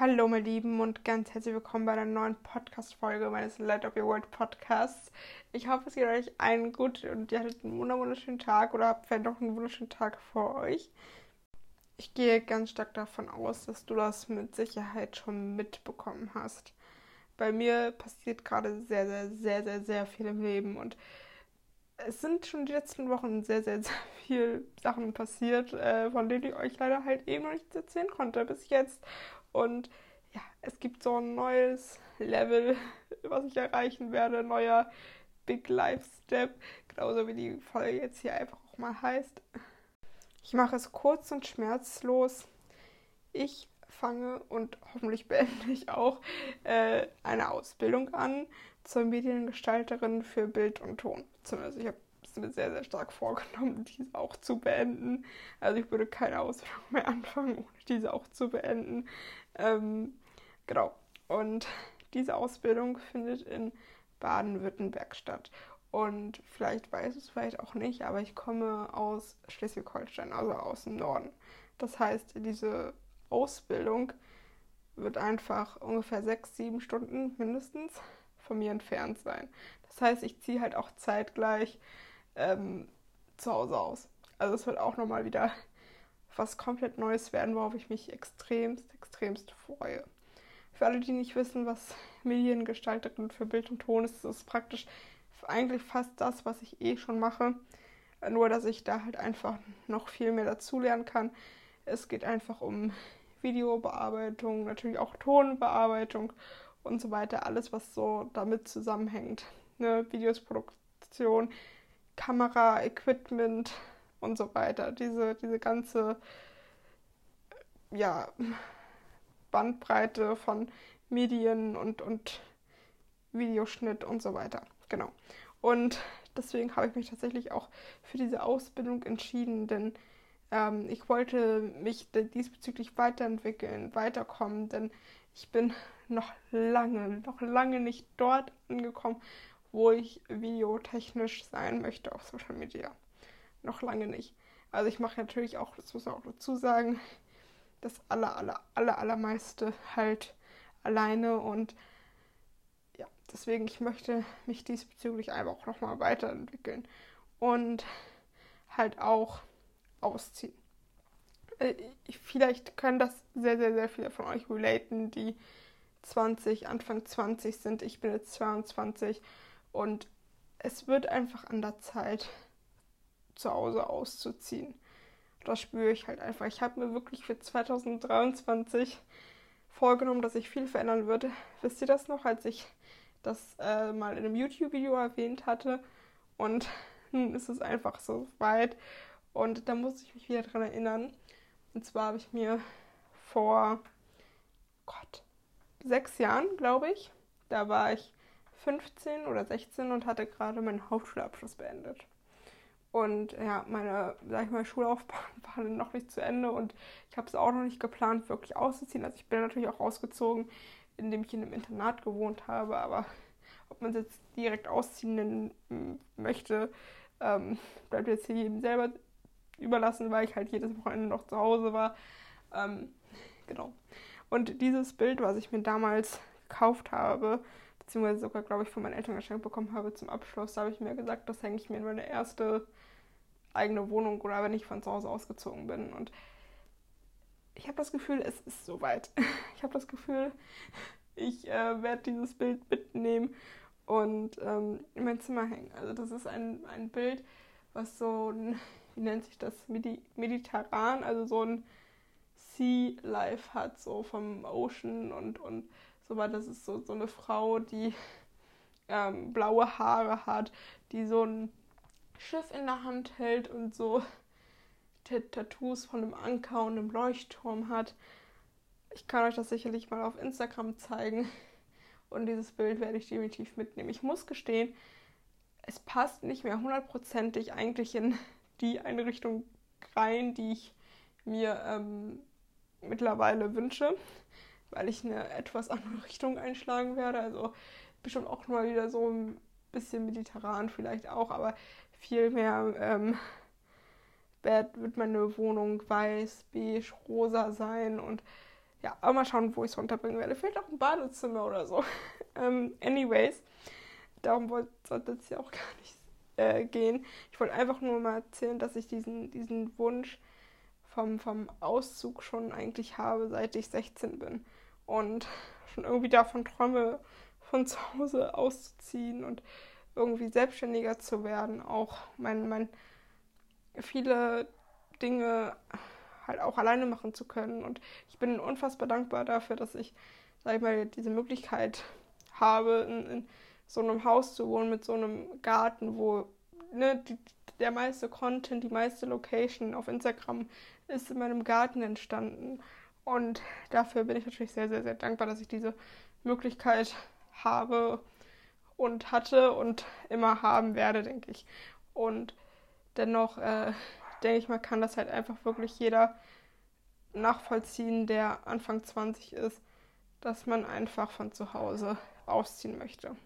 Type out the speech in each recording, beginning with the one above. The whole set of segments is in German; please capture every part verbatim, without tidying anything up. Hallo meine Lieben und ganz herzlich willkommen bei einer neuen Podcast-Folge meines Light Up Your World Podcasts. Ich hoffe, es geht euch allen gut und ihr hattet einen wunderschönen Tag oder habt vielleicht noch einen wunderschönen Tag vor euch. Ich gehe ganz stark davon aus, dass du das mit Sicherheit schon mitbekommen hast. Bei mir passiert gerade sehr, sehr, sehr, sehr, sehr viel im Leben und es sind schon die letzten Wochen sehr, sehr, sehr viele Sachen passiert, von denen ich euch leider halt eben noch nichts erzählen konnte bis jetzt. Und ja, es gibt so ein neues Level, was ich erreichen werde, neuer Big Life Step, genauso wie die Folge jetzt hier einfach auch mal heißt. Ich mache es kurz und schmerzlos. Ich fange und hoffentlich beende ich auch äh, eine Ausbildung an zur Mediengestalterin für Bild und Ton. Zumindest ich habe es mir sehr, sehr stark vorgenommen, diese auch zu beenden. Also ich würde keine Ausbildung mehr anfangen, ohne diese auch zu beenden. Ähm, genau. Und diese Ausbildung findet in Baden-Württemberg statt. Und vielleicht weißt du es vielleicht auch nicht, aber ich komme aus Schleswig-Holstein, also aus dem Norden. Das heißt, diese Ausbildung wird einfach ungefähr sechs, sieben Stunden mindestens von mir entfernt sein. Das heißt, ich ziehe halt auch zeitgleich ähm, zu Hause aus. Also es wird auch nochmal wieder was komplett Neues werden, worauf ich mich extremst, extremst freue. Für alle, die nicht wissen, was Mediengestalterin für Bild und Ton ist, ist es praktisch eigentlich fast das, was ich eh schon mache. Nur, dass ich da halt einfach noch viel mehr dazulernen kann. Es geht einfach um Videobearbeitung, natürlich auch Tonbearbeitung und so weiter. Alles, was so damit zusammenhängt. Ne? Videos, Produktion, Kamera, Equipment und so weiter. Diese, diese ganze ja, Bandbreite von Medien und, und Videoschnitt und so weiter. Genau. Und deswegen habe ich mich tatsächlich auch für diese Ausbildung entschieden, denn ähm, ich wollte mich diesbezüglich weiterentwickeln, weiterkommen, denn ich bin noch lange, noch lange nicht dort angekommen, wo ich videotechnisch sein möchte auf Social Media. Noch lange nicht. Also ich mache natürlich auch, das muss man auch dazu sagen, das aller, aller, aller, allermeiste halt alleine und ja, deswegen, ich möchte mich diesbezüglich einfach auch nochmal weiterentwickeln und halt auch ausziehen. Ich, vielleicht können das sehr, sehr, sehr viele von euch relaten, die zwanzig, Anfang zwanzig sind. Ich bin jetzt zweiundzwanzig und es wird einfach an der Zeit, zu Hause auszuziehen. Das spüre ich halt einfach. Ich habe mir wirklich für zwanzig dreiundzwanzig vorgenommen, dass ich viel verändern würde. Wisst ihr das noch, als ich das äh, mal in einem YouTube-Video erwähnt hatte? Und nun ist es einfach so weit. Und da muss ich mich wieder dran erinnern. Und zwar habe ich mir vor Gott, sechs Jahren, glaube ich, da war ich fünfzehn oder sechzehn und hatte gerade meinen Hauptschulabschluss beendet. Und ja, meine, sag ich mal, Schullaufbahn war noch nicht zu Ende und ich habe es auch noch nicht geplant, wirklich auszuziehen. Also ich bin natürlich auch ausgezogen, indem ich in einem Internat gewohnt habe, aber ob man es jetzt direkt ausziehen möchte, ähm, bleibt jetzt hier jedem selber überlassen, weil ich halt jedes Wochenende noch zu Hause war. Ähm, genau. Und dieses Bild, was ich mir damals gekauft habe, beziehungsweise sogar, glaube ich, von meinen Eltern geschenkt bekommen habe zum Abschluss, da habe ich mir gesagt, das hänge ich mir in meine erste eigene Wohnung oder wenn ich von zu Hause ausgezogen bin. Und ich habe das Gefühl, es ist soweit. Ich habe das Gefühl, ich äh, werde dieses Bild mitnehmen und ähm, in mein Zimmer hängen. Also das ist ein, ein Bild, was so ein, wie nennt sich das, Medi- mediterran, also so ein Sea Life hat, so vom Ocean und, und so weiter. Das ist so, so eine Frau, die ähm, blaue Haare hat, die so ein Schiff in der Hand hält und so T- Tattoos von einem Anker und einem Leuchtturm hat. Ich kann euch das sicherlich mal auf Instagram zeigen und dieses Bild werde ich definitiv mitnehmen. Ich muss gestehen, es passt nicht mehr hundertprozentig eigentlich in die Einrichtung rein, die ich mir ähm, mittlerweile wünsche, weil ich eine etwas andere Richtung einschlagen werde. Also bestimmt auch mal wieder so ein bisschen mediterran vielleicht auch, aber viel mehr ähm, wird meine Wohnung weiß, beige, rosa sein und ja, aber mal schauen, wo ich es runterbringen werde. Vielleicht auch ein Badezimmer oder so. ähm, anyways, darum wollte, sollte es ja auch gar nicht äh, gehen. Ich wollte einfach nur mal erzählen, dass ich diesen, diesen Wunsch vom, vom Auszug schon eigentlich habe, seit ich sechzehn bin. Und schon irgendwie davon träume, von zu Hause auszuziehen und irgendwie selbstständiger zu werden. Auch mein, mein viele Dinge halt auch alleine machen zu können. Und ich bin unfassbar dankbar dafür, dass ich, sag ich mal, diese Möglichkeit habe, in, in so einem Haus zu wohnen, mit so einem Garten, wo ne, die, der meiste Content, die meiste Location auf Instagram ist in meinem Garten entstanden. Und dafür bin ich natürlich sehr, sehr, sehr dankbar, dass ich diese Möglichkeit habe und hatte und immer haben werde, denke ich. Und dennoch äh, denke ich mal, kann das halt einfach wirklich jeder nachvollziehen, der Anfang zwanzig ist, dass man einfach von zu Hause ausziehen möchte.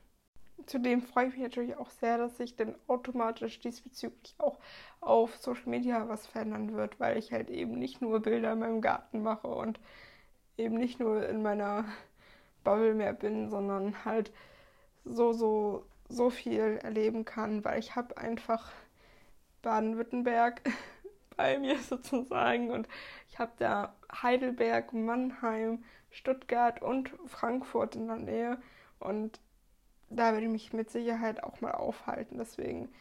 Zudem freue ich mich natürlich auch sehr, dass sich dann automatisch diesbezüglich auch auf Social Media was verändern wird, weil ich halt eben nicht nur Bilder in meinem Garten mache und eben nicht nur in meiner Bubble mehr bin, sondern halt so, so, so viel erleben kann, weil ich habe einfach Baden-Württemberg bei mir sozusagen und ich habe da Heidelberg, Mannheim, Stuttgart und Frankfurt in der Nähe und da werde ich mich mit Sicherheit auch mal aufhalten, deswegen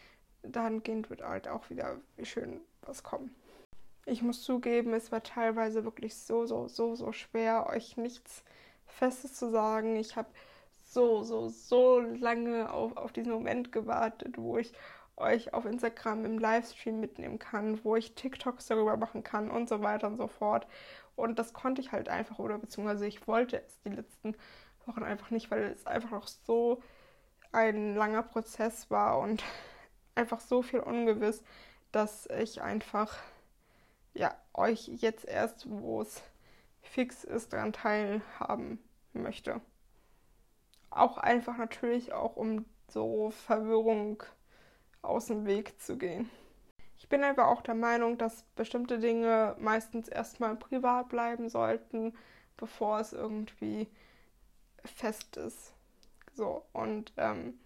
dahingehend wird halt auch wieder schön was kommen. Ich muss zugeben, es war teilweise wirklich so, so, so, so schwer, euch nichts Festes zu sagen. Ich habe so, so, so lange auf, auf diesen Moment gewartet, wo ich euch auf Instagram im Livestream mitnehmen kann, wo ich TikToks darüber machen kann und so weiter und so fort. Und das konnte ich halt einfach, oder beziehungsweise ich wollte es die letzten Wochen einfach nicht, weil es einfach noch so ein langer Prozess war und einfach so viel ungewiss, dass ich einfach ja euch jetzt erst, wo es fix ist, daran teilhaben möchte. Auch einfach natürlich auch, um so Verwirrung aus dem Weg zu gehen. Ich bin einfach auch der Meinung, dass bestimmte Dinge meistens erstmal privat bleiben sollten, bevor es irgendwie fest ist. So, und ähm,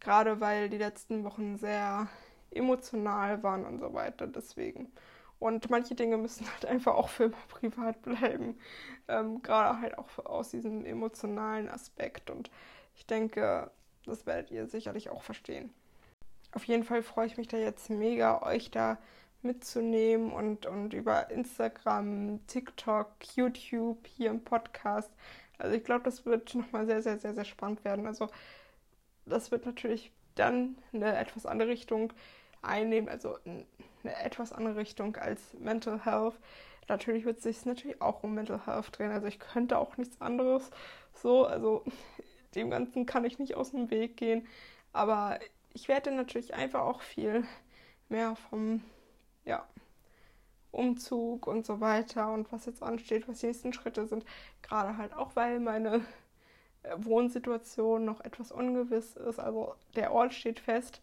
gerade weil die letzten Wochen sehr emotional waren und so weiter, deswegen. Und manche Dinge müssen halt einfach auch für immer privat bleiben. Ähm, gerade halt auch aus diesem emotionalen Aspekt. Und ich denke, das werdet ihr sicherlich auch verstehen. Auf jeden Fall freue ich mich da jetzt mega, euch da mitzunehmen und, und über Instagram, TikTok, YouTube, hier im Podcast. Also ich glaube, das wird nochmal sehr, sehr, sehr, sehr spannend werden. Also das wird natürlich dann eine etwas andere Richtung einnehmen, also eine etwas andere Richtung als Mental Health. Natürlich wird es sich natürlich auch um Mental Health drehen. Also ich könnte auch nichts anderes so. Also dem Ganzen kann ich nicht aus dem Weg gehen. Aber ich werde natürlich einfach auch viel mehr vom ja, Umzug und so weiter und was jetzt ansteht, was die nächsten Schritte sind, gerade halt auch, weil meine Wohnsituation noch etwas ungewiss ist. Also der Ort steht fest,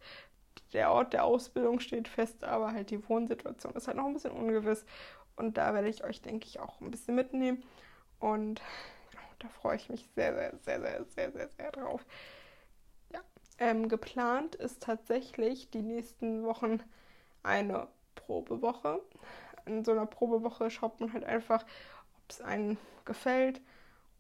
der Ort der Ausbildung steht fest, aber halt die Wohnsituation ist halt noch ein bisschen ungewiss und da werde ich euch, denke ich, auch ein bisschen mitnehmen und da freue ich mich sehr, sehr, sehr, sehr, sehr, sehr, sehr drauf. Ähm, geplant ist tatsächlich die nächsten Wochen eine Probewoche. In so einer Probewoche schaut man halt einfach, ob es einem gefällt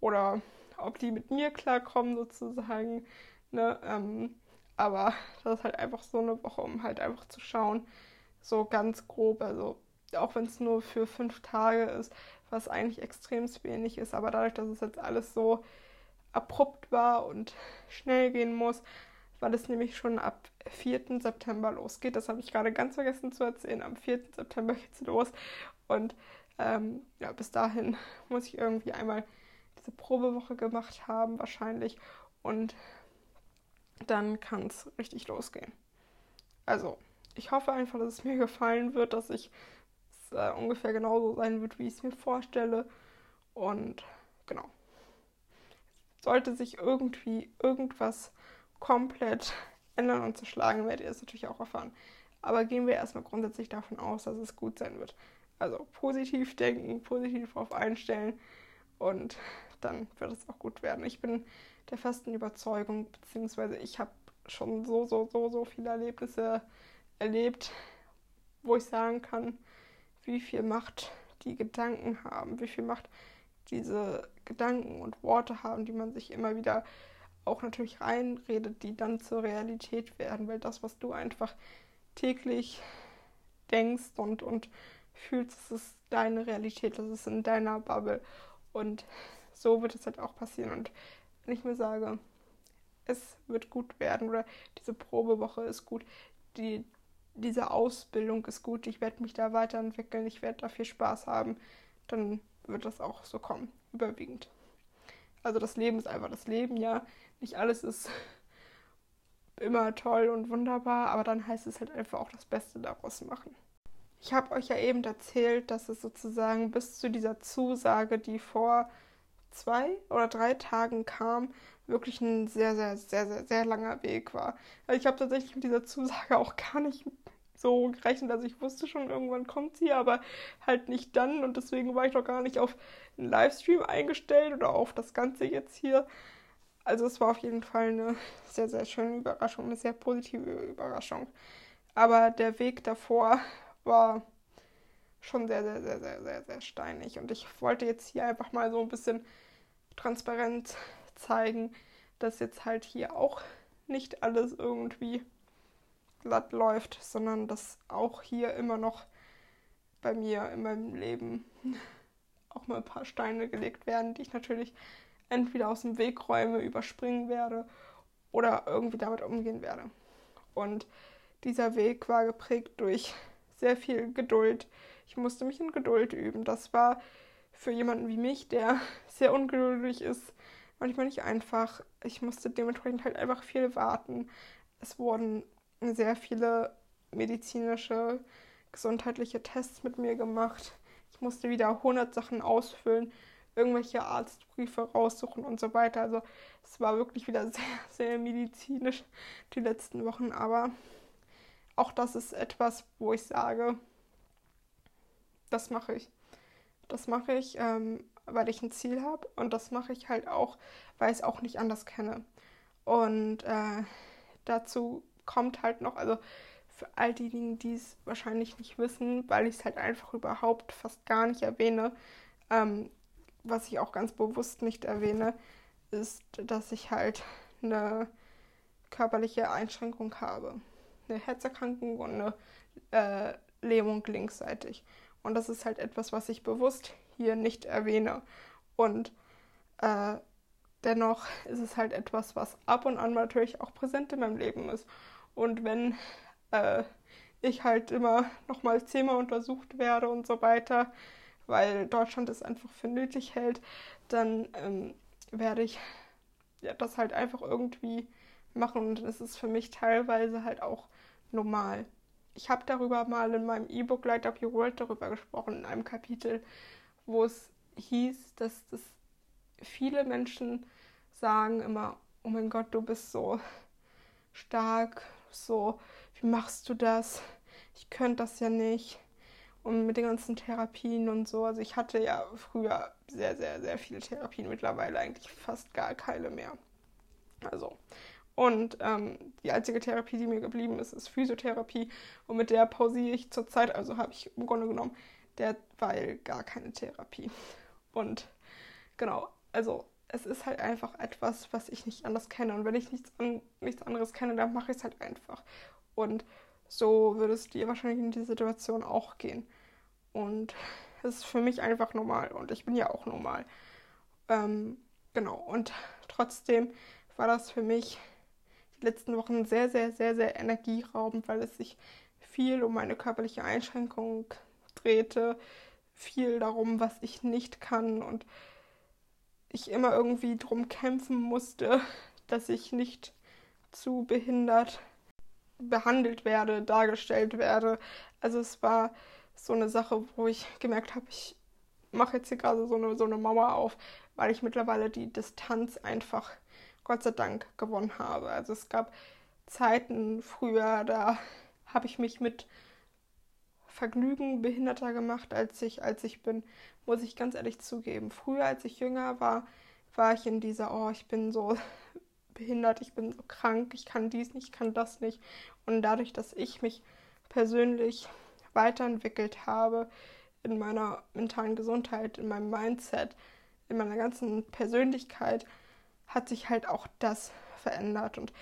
oder ob die mit mir klarkommen sozusagen. Ne? Ähm, aber das ist halt einfach so eine Woche, um halt einfach zu schauen, so ganz grob, also auch wenn es nur für fünf Tage ist, was eigentlich extrem wenig ist, aber dadurch, dass es jetzt alles so abrupt war und schnell gehen muss, weil es nämlich schon ab vierten September losgeht. Das habe ich gerade ganz vergessen zu erzählen. Am vierten September geht es los. Und ähm, ja, bis dahin muss ich irgendwie einmal diese Probewoche gemacht haben, wahrscheinlich. Und dann kann es richtig losgehen. Also, ich hoffe einfach, dass es mir gefallen wird, dass ich es äh, ungefähr genauso sein wird, wie ich es mir vorstelle. Und genau. Sollte sich irgendwie irgendwas komplett ändern und zerschlagen, werdet ihr es natürlich auch erfahren. Aber gehen wir erstmal grundsätzlich davon aus, dass es gut sein wird. Also positiv denken, positiv darauf einstellen und dann wird es auch gut werden. Ich bin der festen Überzeugung, beziehungsweise ich habe schon so, so, so, so viele Erlebnisse erlebt, wo ich sagen kann, wie viel Macht die Gedanken haben, wie viel Macht diese Gedanken und Worte haben, die man sich immer wieder auch natürlich reinredet, die dann zur Realität werden, weil das, was du einfach täglich denkst und, und fühlst, das ist deine Realität, das ist in deiner Bubble und so wird es halt auch passieren. Und wenn ich mir sage, es wird gut werden oder diese Probewoche ist gut, die, diese Ausbildung ist gut, ich werde mich da weiterentwickeln, ich werde da viel Spaß haben, dann wird das auch so kommen, überwiegend. Also das Leben ist einfach das Leben, ja. Nicht alles ist immer toll und wunderbar, aber dann heißt es halt einfach auch das Beste daraus machen. Ich habe euch ja eben erzählt, dass es sozusagen bis zu dieser Zusage, die vor zwei oder drei Tagen kam, wirklich ein sehr, sehr, sehr, sehr, sehr langer Weg war. Also ich habe tatsächlich mit dieser Zusage auch gar nicht so gerechnet. Also ich wusste schon, irgendwann kommt sie, aber halt nicht dann. Und deswegen war ich noch gar nicht auf einen Livestream eingestellt oder auf das Ganze jetzt hier. Also es war auf jeden Fall eine sehr, sehr schöne Überraschung, eine sehr positive Überraschung. Aber der Weg davor war schon sehr, sehr, sehr, sehr, sehr, sehr steinig. Und ich wollte jetzt hier einfach mal so ein bisschen Transparenz zeigen, dass jetzt halt hier auch nicht alles irgendwie glatt läuft, sondern dass auch hier immer noch bei mir in meinem Leben auch mal ein paar Steine gelegt werden, die ich natürlich entweder aus dem Weg räume, überspringen werde oder irgendwie damit umgehen werde. Und dieser Weg war geprägt durch sehr viel Geduld. Ich musste mich in Geduld üben. Das war für jemanden wie mich, der sehr ungeduldig ist, manchmal nicht einfach. Ich musste dementsprechend halt einfach viel warten. Es wurden sehr viele medizinische, gesundheitliche Tests mit mir gemacht. Ich musste wieder hundert Sachen ausfüllen, irgendwelche Arztbriefe raussuchen und so weiter. Also es war wirklich wieder sehr, sehr medizinisch die letzten Wochen. Aber auch das ist etwas, wo ich sage, das mache ich. Das mache ich, ähm, weil ich ein Ziel habe und das mache ich halt auch, weil ich es auch nicht anders kenne. Und äh, dazu kommt halt noch, also für all diejenigen, die es wahrscheinlich nicht wissen, weil ich es halt einfach überhaupt fast gar nicht erwähne, ähm, was ich auch ganz bewusst nicht erwähne, ist, dass ich halt eine körperliche Einschränkung habe. Eine Herzerkrankung und eine äh, Lähmung linksseitig. Und das ist halt etwas, was ich bewusst hier nicht erwähne. Und äh, dennoch ist es halt etwas, was ab und an natürlich auch präsent in meinem Leben ist. Und wenn äh, ich halt immer nochmal zehnmal untersucht werde und so weiter, weil Deutschland es einfach für nötig hält, dann ähm, werde ich ja, das halt einfach irgendwie machen. Und das ist für mich teilweise halt auch normal. Ich habe darüber mal in meinem E-Book Light Up Your World darüber gesprochen, in einem Kapitel, wo es hieß, dass das viele Menschen sagen immer, oh mein Gott, du bist so stark, so, wie machst du das? Ich könnte das ja nicht. Und mit den ganzen Therapien und so. Also ich hatte ja früher sehr, sehr, sehr viele Therapien, mittlerweile eigentlich fast gar keine mehr. Also, und ähm, die einzige Therapie, die mir geblieben ist, ist Physiotherapie. Und mit der pausiere ich zurzeit, also habe ich im Grunde genommen derweil gar keine Therapie. Und genau, also es ist halt einfach etwas, was ich nicht anders kenne. Und wenn ich nichts, an, nichts anderes kenne, dann mache ich es halt einfach. Und so würde es dir wahrscheinlich in dieser Situation auch gehen. Und es ist für mich einfach normal. Und ich bin ja auch normal. Ähm, genau, und trotzdem war das für mich die letzten Wochen sehr, sehr, sehr, sehr energieraubend, weil es sich viel um meine körperliche Einschränkung drehte, viel darum, was ich nicht kann und ich immer irgendwie drum kämpfen musste, dass ich nicht zu behindert behandelt werde, dargestellt werde. Also es war so eine Sache, wo ich gemerkt habe, ich mache jetzt hier gerade so eine, so eine Mauer auf, weil ich mittlerweile die Distanz einfach Gott sei Dank gewonnen habe. Also es gab Zeiten früher, da habe ich mich mit Vergnügen behinderter gemacht, als ich, als ich bin, muss ich ganz ehrlich zugeben. Früher, als ich jünger war, war ich in dieser, oh, ich bin so behindert, ich bin so krank, ich kann dies nicht, ich kann das nicht. Und dadurch, dass ich mich persönlich weiterentwickelt habe in meiner mentalen Gesundheit, in meinem Mindset, in meiner ganzen Persönlichkeit, hat sich halt auch das verändert. Und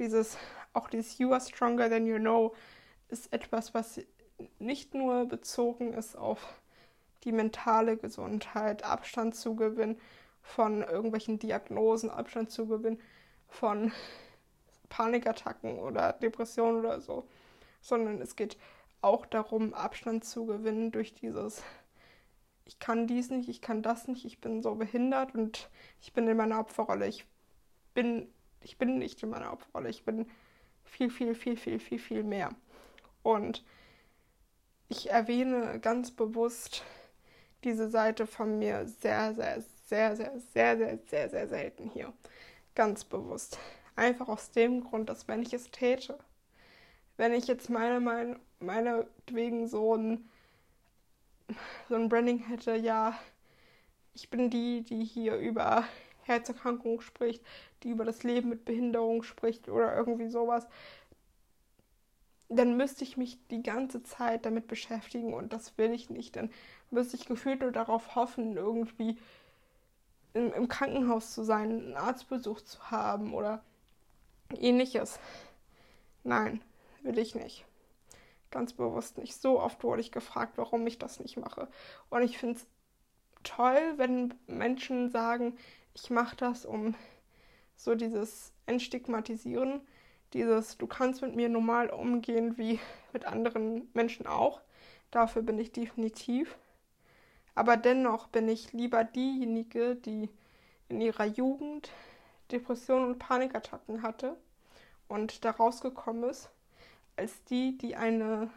dieses, auch dieses You are stronger than you know, ist etwas, was nicht nur bezogen ist auf die mentale Gesundheit, Abstand zu gewinnen von irgendwelchen Diagnosen, Abstand zu gewinnen von Panikattacken oder Depressionen oder so, sondern es geht auch darum, Abstand zu gewinnen durch dieses ich kann dies nicht, ich kann das nicht, ich bin so behindert und ich bin in meiner Opferrolle. Ich bin, ich bin nicht in meiner Opferrolle, ich bin viel, viel, viel, viel, viel, viel mehr. Und ich erwähne ganz bewusst diese Seite von mir sehr, sehr, sehr, sehr, sehr, sehr, sehr, sehr selten hier. Ganz bewusst. Einfach aus dem Grund, dass wenn ich es täte, wenn ich jetzt meine, meine, meinetwegen so ein, so ein Branding hätte, ja, ich bin die, die hier über Herzerkrankung spricht, die über das Leben mit Behinderung spricht oder irgendwie sowas, dann müsste ich mich die ganze Zeit damit beschäftigen und das will ich nicht. Dann müsste ich gefühlt nur darauf hoffen, irgendwie im, im Krankenhaus zu sein, einen Arztbesuch zu haben oder ähnliches. Nein, will ich nicht. Ganz bewusst nicht. So oft wurde ich gefragt, warum ich das nicht mache. Und ich finde es toll, wenn Menschen sagen, ich mache das, um so dieses Entstigmatisieren, dieses, du kannst mit mir normal umgehen, wie mit anderen Menschen auch. Dafür bin ich definitiv. Aber dennoch bin ich lieber diejenige, die in ihrer Jugend Depressionen und Panikattacken hatte und da rausgekommen ist, als die, die eine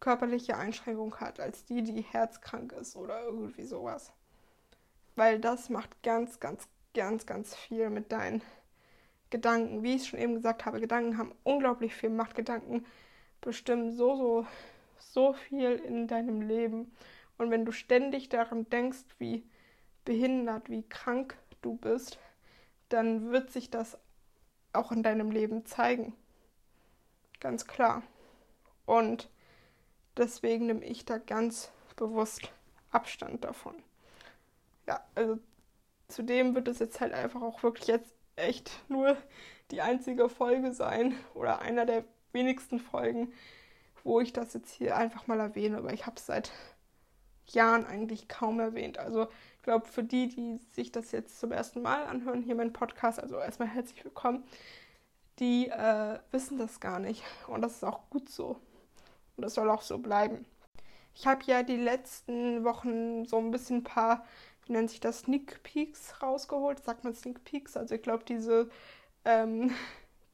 körperliche Einschränkung hat, als die, die herzkrank ist oder irgendwie sowas. Weil das macht ganz, ganz, ganz, ganz viel mit deinen Gedanken. Wie ich schon eben gesagt habe, Gedanken haben unglaublich viel Macht. Gedanken bestimmen so, so, so viel in deinem Leben. Und wenn du ständig daran denkst, wie behindert, wie krank du bist, dann wird sich das auch in deinem Leben zeigen. Ganz klar. Und deswegen nehme ich da ganz bewusst Abstand davon. Ja, also zudem wird es jetzt halt einfach auch wirklich jetzt echt nur die einzige Folge sein oder einer der wenigsten Folgen, wo ich das jetzt hier einfach mal erwähne. Aber ich habe es seit Jahren eigentlich kaum erwähnt. Also ich glaube, für die, die sich das jetzt zum ersten Mal anhören, hier mein Podcast, also erstmal herzlich willkommen. Die äh, wissen das gar nicht. Und das ist auch gut so. Und das soll auch so bleiben. Ich habe ja die letzten Wochen so ein bisschen ein paar, wie nennt sich das, Sneak Peeks rausgeholt. Sagt man Sneak Peeks? Also ich glaube, diese ähm,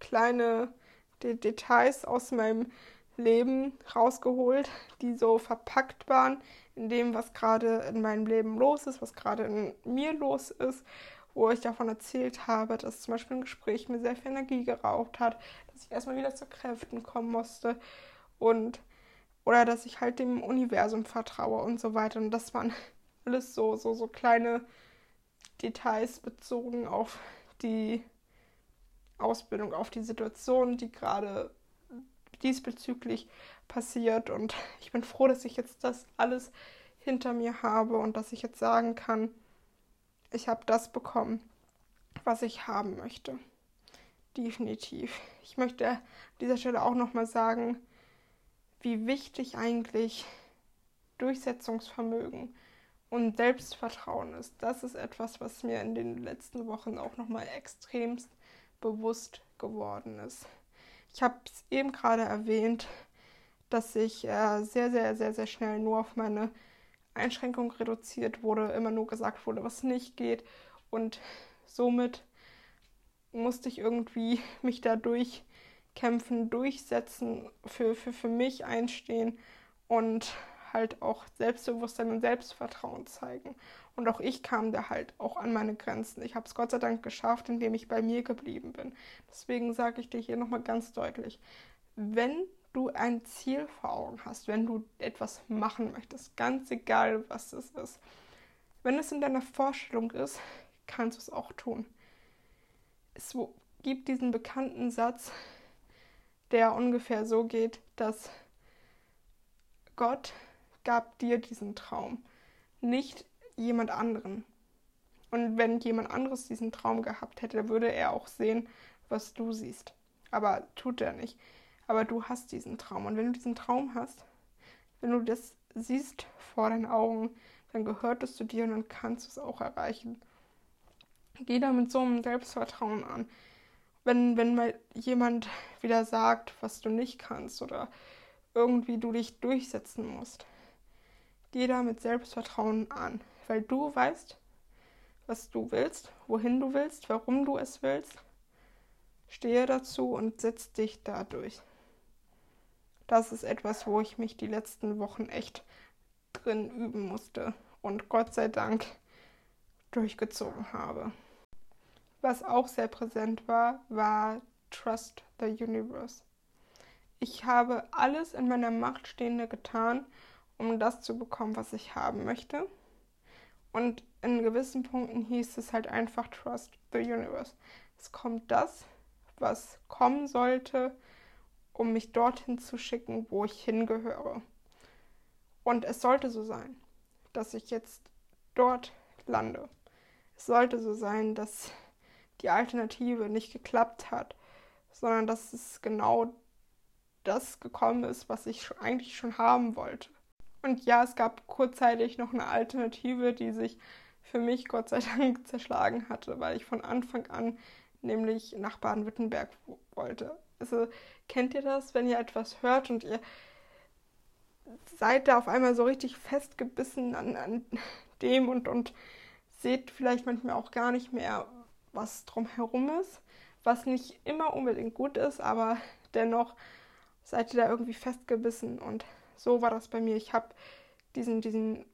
kleine De- Details aus meinem Leben rausgeholt, die so verpackt waren in dem, was gerade in meinem Leben los ist, was gerade in mir los ist, wo ich davon erzählt habe, dass zum Beispiel ein Gespräch mir sehr viel Energie geraubt hat, dass ich erstmal wieder zu Kräften kommen musste und oder dass ich halt dem Universum vertraue und so weiter. Und das waren alles so, so, so kleine Details bezogen auf die Ausbildung, auf die Situation, die gerade diesbezüglich passiert. Und ich bin froh, dass ich jetzt das alles hinter mir habe und dass ich jetzt sagen kann, ich habe das bekommen, was ich haben möchte. Definitiv. Ich möchte an dieser Stelle auch nochmal sagen, wie wichtig eigentlich Durchsetzungsvermögen und Selbstvertrauen ist. Das ist etwas, was mir in den letzten Wochen auch nochmal extremst bewusst geworden ist. Ich habe es eben gerade erwähnt, dass ich äh, sehr, sehr, sehr, sehr schnell nur auf meine Einschränkung reduziert wurde, immer nur gesagt wurde, was nicht geht, und somit musste ich irgendwie mich dadurch kämpfen, durchsetzen, für, für, für mich einstehen und halt auch Selbstbewusstsein und Selbstvertrauen zeigen. Und auch ich kam da halt auch an meine Grenzen. Ich habe es Gott sei Dank geschafft, indem ich bei mir geblieben bin. Deswegen sage ich dir hier nochmal ganz deutlich, wenn du ein Ziel vor Augen hast, wenn du etwas machen möchtest, ganz egal, was es ist. Wenn es in deiner Vorstellung ist, kannst du es auch tun. Es gibt diesen bekannten Satz, der ungefähr so geht, dass Gott gab dir diesen Traum, nicht jemand anderen. Und wenn jemand anderes diesen Traum gehabt hätte, würde er auch sehen, was du siehst. Aber tut er nicht. Aber du hast diesen Traum. Und wenn du diesen Traum hast, wenn du das siehst vor deinen Augen, dann gehört es zu dir und dann kannst du es auch erreichen. Geh da mit so einem Selbstvertrauen an. Wenn, wenn mal jemand wieder sagt, was du nicht kannst oder irgendwie du dich durchsetzen musst, geh da mit Selbstvertrauen an. Weil du weißt, was du willst, wohin du willst, warum du es willst. Stehe dazu und setz dich dadurch. Das ist etwas, wo ich mich die letzten Wochen echt drin üben musste und Gott sei Dank durchgezogen habe. Was auch sehr präsent war, war Trust the Universe. Ich habe alles in meiner Macht Stehende getan, um das zu bekommen, was ich haben möchte. Und in gewissen Punkten hieß es halt einfach Trust the Universe. Es kommt das, was kommen sollte, um mich dorthin zu schicken, wo ich hingehöre. Und es sollte so sein, dass ich jetzt dort lande. Es sollte so sein, dass die Alternative nicht geklappt hat, sondern dass es genau das gekommen ist, was ich eigentlich schon haben wollte. Und ja, es gab kurzzeitig noch eine Alternative, die sich für mich Gott sei Dank zerschlagen hatte, weil ich von Anfang an nämlich nach Baden-Württemberg wollte. Also kennt ihr das, wenn ihr etwas hört und ihr seid da auf einmal so richtig festgebissen an, an dem und, und seht vielleicht manchmal auch gar nicht mehr, was drumherum ist, was nicht immer unbedingt gut ist, aber dennoch seid ihr da irgendwie festgebissen und so war das bei mir. Ich habe diesen, diesen,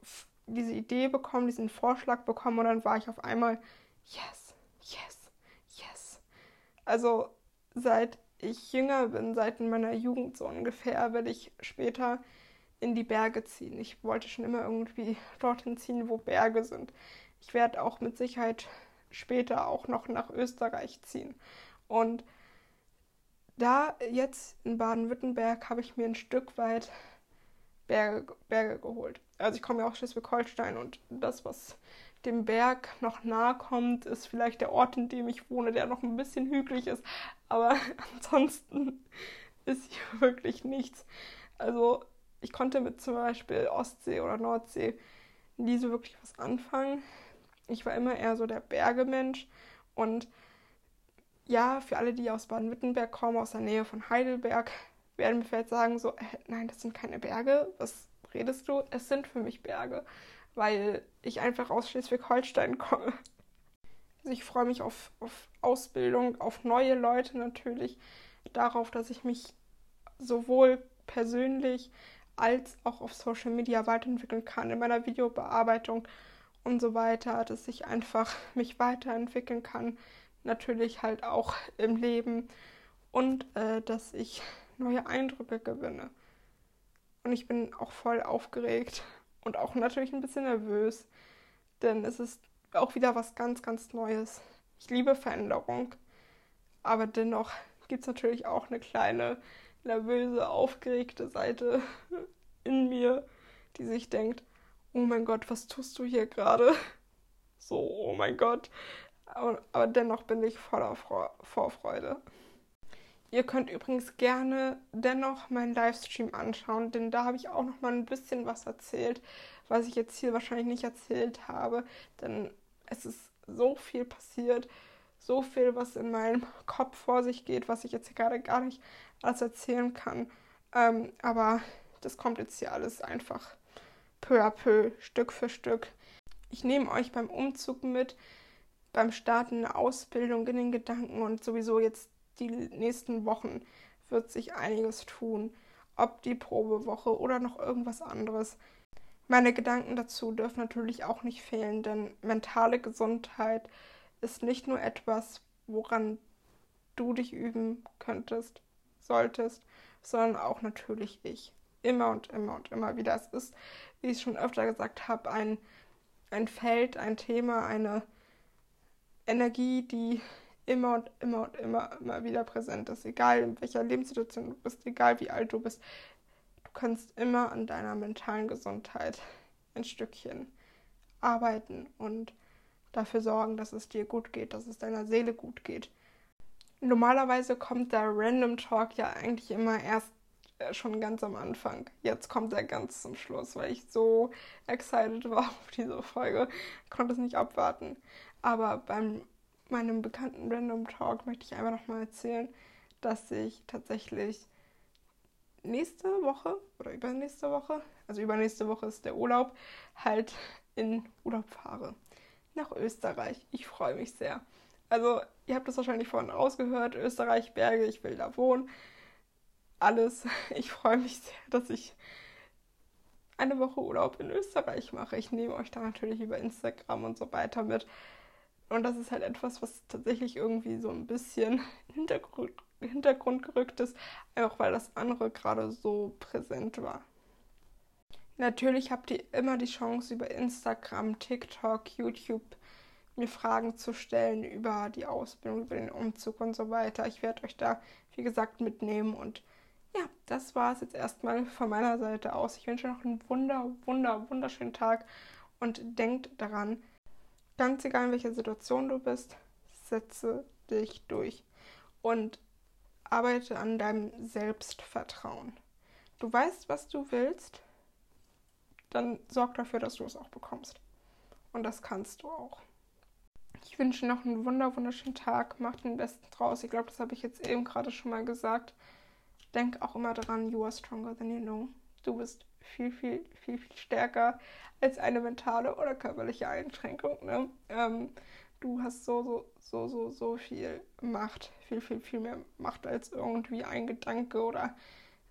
diese Idee bekommen, diesen Vorschlag bekommen und dann war ich auf einmal yes, yes. Also seit ich jünger bin, seit in meiner Jugend so ungefähr, werde ich später in die Berge ziehen. Ich wollte schon immer irgendwie dorthin ziehen, wo Berge sind. Ich werde auch mit Sicherheit später auch noch nach Österreich ziehen. Und da jetzt in Baden-Württemberg habe ich mir ein Stück weit Berge, Berge geholt. Also ich komme ja aus Schleswig-Holstein und das, was dem Berg noch nahe kommt, ist vielleicht der Ort, in dem ich wohne, der noch ein bisschen hügelig ist. Aber ansonsten ist hier wirklich nichts. Also ich konnte mit zum Beispiel Ostsee oder Nordsee nie so wirklich was anfangen. Ich war immer eher so der Bergemensch. Und ja, für alle, die aus Baden-Württemberg kommen, aus der Nähe von Heidelberg, werden mir vielleicht sagen so, äh, nein, das sind keine Berge. Was redest du? Es sind für mich Berge. Weil ich einfach aus Schleswig-Holstein komme. Also ich freue mich auf, auf Ausbildung, auf neue Leute natürlich, darauf, dass ich mich sowohl persönlich als auch auf Social Media weiterentwickeln kann, in meiner Videobearbeitung und so weiter, dass ich einfach mich weiterentwickeln kann, natürlich halt auch im Leben und äh, dass ich neue Eindrücke gewinne. Und ich bin auch voll aufgeregt. Und auch natürlich ein bisschen nervös, denn es ist auch wieder was ganz, ganz Neues. Ich liebe Veränderung, aber dennoch gibt es natürlich auch eine kleine, nervöse, aufgeregte Seite in mir, die sich denkt, oh mein Gott, was tust du hier gerade? So, oh mein Gott. Aber, aber dennoch bin ich voller Vorfreude. Ihr könnt übrigens gerne dennoch meinen Livestream anschauen, denn da habe ich auch noch mal ein bisschen was erzählt, was ich jetzt hier wahrscheinlich nicht erzählt habe, denn es ist so viel passiert, so viel, was in meinem Kopf vor sich geht, was ich jetzt hier gerade gar nicht alles erzählen kann. Ähm, aber das kommt jetzt hier alles einfach peu à peu, Stück für Stück. Ich nehme euch beim Umzug mit, beim Starten der Ausbildung in den Gedanken und sowieso jetzt die nächsten Wochen wird sich einiges tun, ob die Probewoche oder noch irgendwas anderes. Meine Gedanken dazu dürfen natürlich auch nicht fehlen, denn mentale Gesundheit ist nicht nur etwas, woran du dich üben könntest, solltest, sondern auch natürlich ich. Immer und immer und immer wieder. Es ist, wie ich schon öfter gesagt habe, ein, ein Feld, ein Thema, eine Energie, die immer und immer und immer, immer wieder präsent ist. Egal in welcher Lebenssituation du bist, egal wie alt du bist, du kannst immer an deiner mentalen Gesundheit ein Stückchen arbeiten und dafür sorgen, dass es dir gut geht, dass es deiner Seele gut geht. Normalerweise kommt der Random Talk ja eigentlich immer erst schon ganz am Anfang. Jetzt kommt er ganz zum Schluss, weil ich so excited war auf diese Folge. Ich konnte es nicht abwarten. Aber bei meinem bekannten Random Talk möchte ich einfach nochmal erzählen, dass ich tatsächlich nächste Woche oder übernächste Woche, also übernächste Woche ist der Urlaub, halt in Urlaub fahre. Nach Österreich. Ich freue mich sehr. Also, ihr habt das wahrscheinlich vorhin rausgehört. Österreich, Berge, ich will da wohnen. Alles. Ich freue mich sehr, dass ich eine Woche Urlaub in Österreich mache. Ich nehme euch da natürlich über Instagram und so weiter mit. Und das ist halt etwas, was tatsächlich irgendwie so ein bisschen in den Hintergrund gerückt ist, einfach weil das andere gerade so präsent war. Natürlich habt ihr immer die Chance, über Instagram, TikTok, YouTube mir Fragen zu stellen über die Ausbildung, über den Umzug und so weiter. Ich werde euch da, wie gesagt, mitnehmen. Und ja, das war es jetzt erstmal von meiner Seite aus. Ich wünsche euch noch einen wunder, wunder, wunderschönen Tag und denkt daran, ganz egal in welcher Situation du bist, setze dich durch und arbeite an deinem Selbstvertrauen. Du weißt, was du willst, dann sorg dafür, dass du es auch bekommst. Und das kannst du auch. Ich wünsche noch einen wunder, wunderschönen Tag. Macht den Besten draus. Ich glaube, das habe ich jetzt eben gerade schon mal gesagt. Denk auch immer daran, you are stronger than you know. Du bist viel, viel, viel, viel stärker als eine mentale oder körperliche Einschränkung. Ne? Ähm, du hast so, so, so, so, so viel Macht. Viel, viel, viel mehr Macht als irgendwie ein Gedanke oder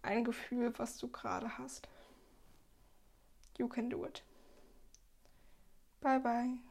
ein Gefühl, was du gerade hast. You can do it. Bye, bye.